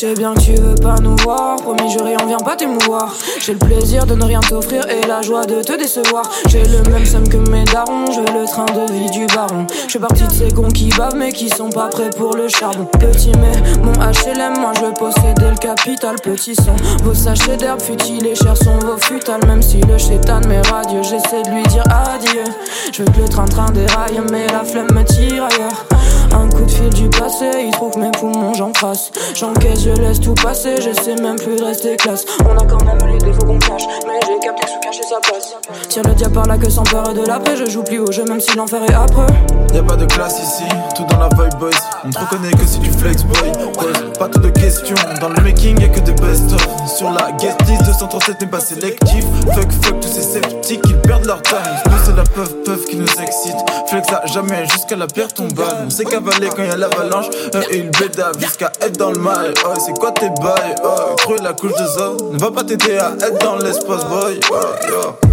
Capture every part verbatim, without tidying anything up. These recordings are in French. sais bien que tu veux pas nous voir. Promis, je rien viens pas t'émouvoir. J'ai le plaisir de ne rien t'offrir et la joie de te décevoir. J'ai le même seum que mes darons, je le train de vie du baron. Je fais partie de ces cons qui bavent mais qui sont pas prêts pour le charbon. Petit mais mon H L M, moi je veux posséder le capital. Petit son, vos sachets d'herbe futiles et chers sont vos futales. Même si le chétan m'est radieux, j'essaie de lui dire adieu. Je veux que le train-train déraille mais la flemme me tire ailleurs. Un coup de fil du passé, il trouve mes poumons, j'encrasse. J'encaisse, je laisse tout passer, j'essaie même plus de rester classe. On a quand même les défauts qu'on cache, mais j'ai capté que sous cacher sa place. Tire le diable par là que sans peur et de l'après, je joue plus au jeu même si l'enfer est après. Y'a pas de classe ici, tout dans la vibe boys. On te reconnaît que c'est du flex boy. Boys, pas trop de questions, dans le making y'a que des best-of. Sur la guest list, deux cent trente-sept n'est pas sélectif. Fuck fuck tous ces sceptiques, ils perdent leur time. Nous c'est la puff puff qui nous excite. Flex à jamais jusqu'à la pierre tombale. On sait cavaler quand y'a l'avalanche, euh, et il bédave jusqu'à être dans le mal. Oh, c'est quoi tes bails? Oh, trouver la couche de zone ne va pas t'aider à être dans l'espace, boy. Oh, oh.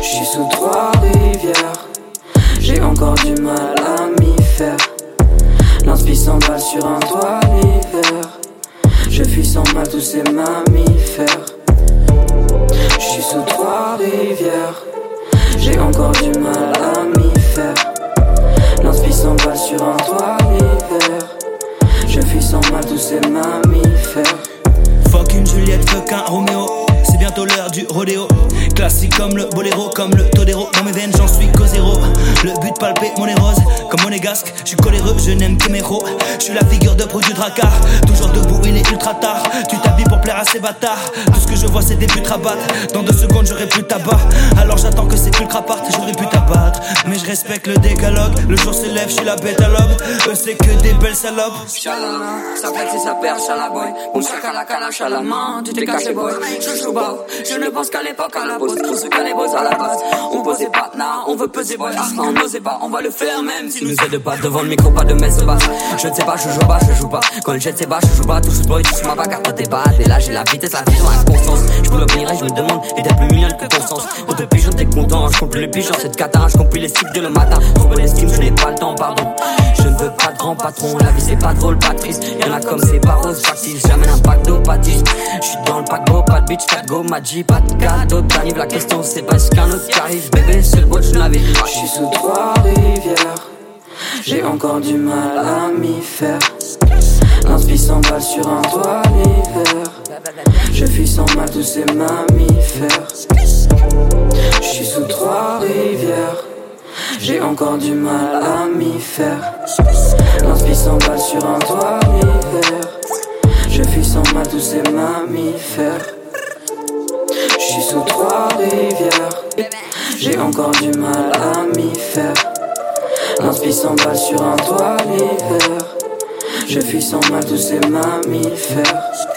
J'suis sous trois rivières, j'ai encore du mal à m'y faire. L'inspi s'emballe sur un toit l'hiver. Je fuis sans mal tous ces mammifères. J'suis sous trois rivières, j'ai encore du mal à m'y faire. L'inspi s'emballe sur un toit l'hiver. Je fuis sans mal tous ces mammifères. Fuck une Juliette, fuck un Roméo. C'est bientôt l'heure du rodéo. Classique comme le boléro, comme le todero. Dans mes veines j'en suis qu'au zéro. Le but palpé, mon est rose. Comme monégasque, je suis coléreux, je n'aime que mes héros. Je suis la figure de proue du dracard. Toujours debout, il est ultra tard. Tu t'habilles pour plaire à ces bâtards. Tout ce que je vois c'est des buts rabattre. Dans deux secondes j'aurai plus de tabac. Alors j'attends que ces ultra partent, j'aurai pu t'abattre. Mais je respecte le décalogue. Le jour se lève, je suis la bête à l'aube. Eux c'est que des belles salopes. Chalala, ça fait que ça perd, chalaboy. On sac à la calache à la main, tu t'es caché boy. Je ne pense qu'à l'époque, à la pause, pour ce qu'à les boss à la base. On posait pas, nah, on veut peser, boy, ah, on n'osait pas, on va le faire même si nous aide pas. Devant le micro, pas de messe basse. Je ne sais pas, je joue pas, je joue pas. Quand le jet c'est bas, je joue pas, tout shoot boy, tu suis ma bagarre, t'es pas. Et là, j'ai la vitesse, la vision, la conscience. Je peux l'obéir et je me demande, et t'es plus mignonne que ton sens. Pour te pigeon, t'es content, je compte plus les pigeons, cette cata, je compte plus les cycles de le matin. Trop bonne estime, je n'ai pas le temps, pardon. Je ne veux pas de grand patron, la vie c'est pas drôle, pas triste. Y'en a comme c'est pas rose, facile, j'amène un pack d'eau, pas dix. Je suis dans le paquebot, pas de bitch, go, magie, pas de cadeau, t'arrives. La question c'est pas ce qu'un autre arrive. Bébé, c'est le bout, je l'avais. Je suis sous trois rivières, j'ai encore du mal à m'y faire. L'inspi s'emballe sur un toit l'hiver. Je fuis sans mal tous ces mammifères. Je suis sous trois rivières, j'ai encore du mal à m'y faire. L'inspi s'emballe sur un toit l'hiver. Je fuis sans mal tous ces mammifères. J'suis sous trois rivières, j'ai encore du mal à m'y faire. L'inspi s'emballe sur un toit l'hiver. Je fuis sans mal tous ces mammifères.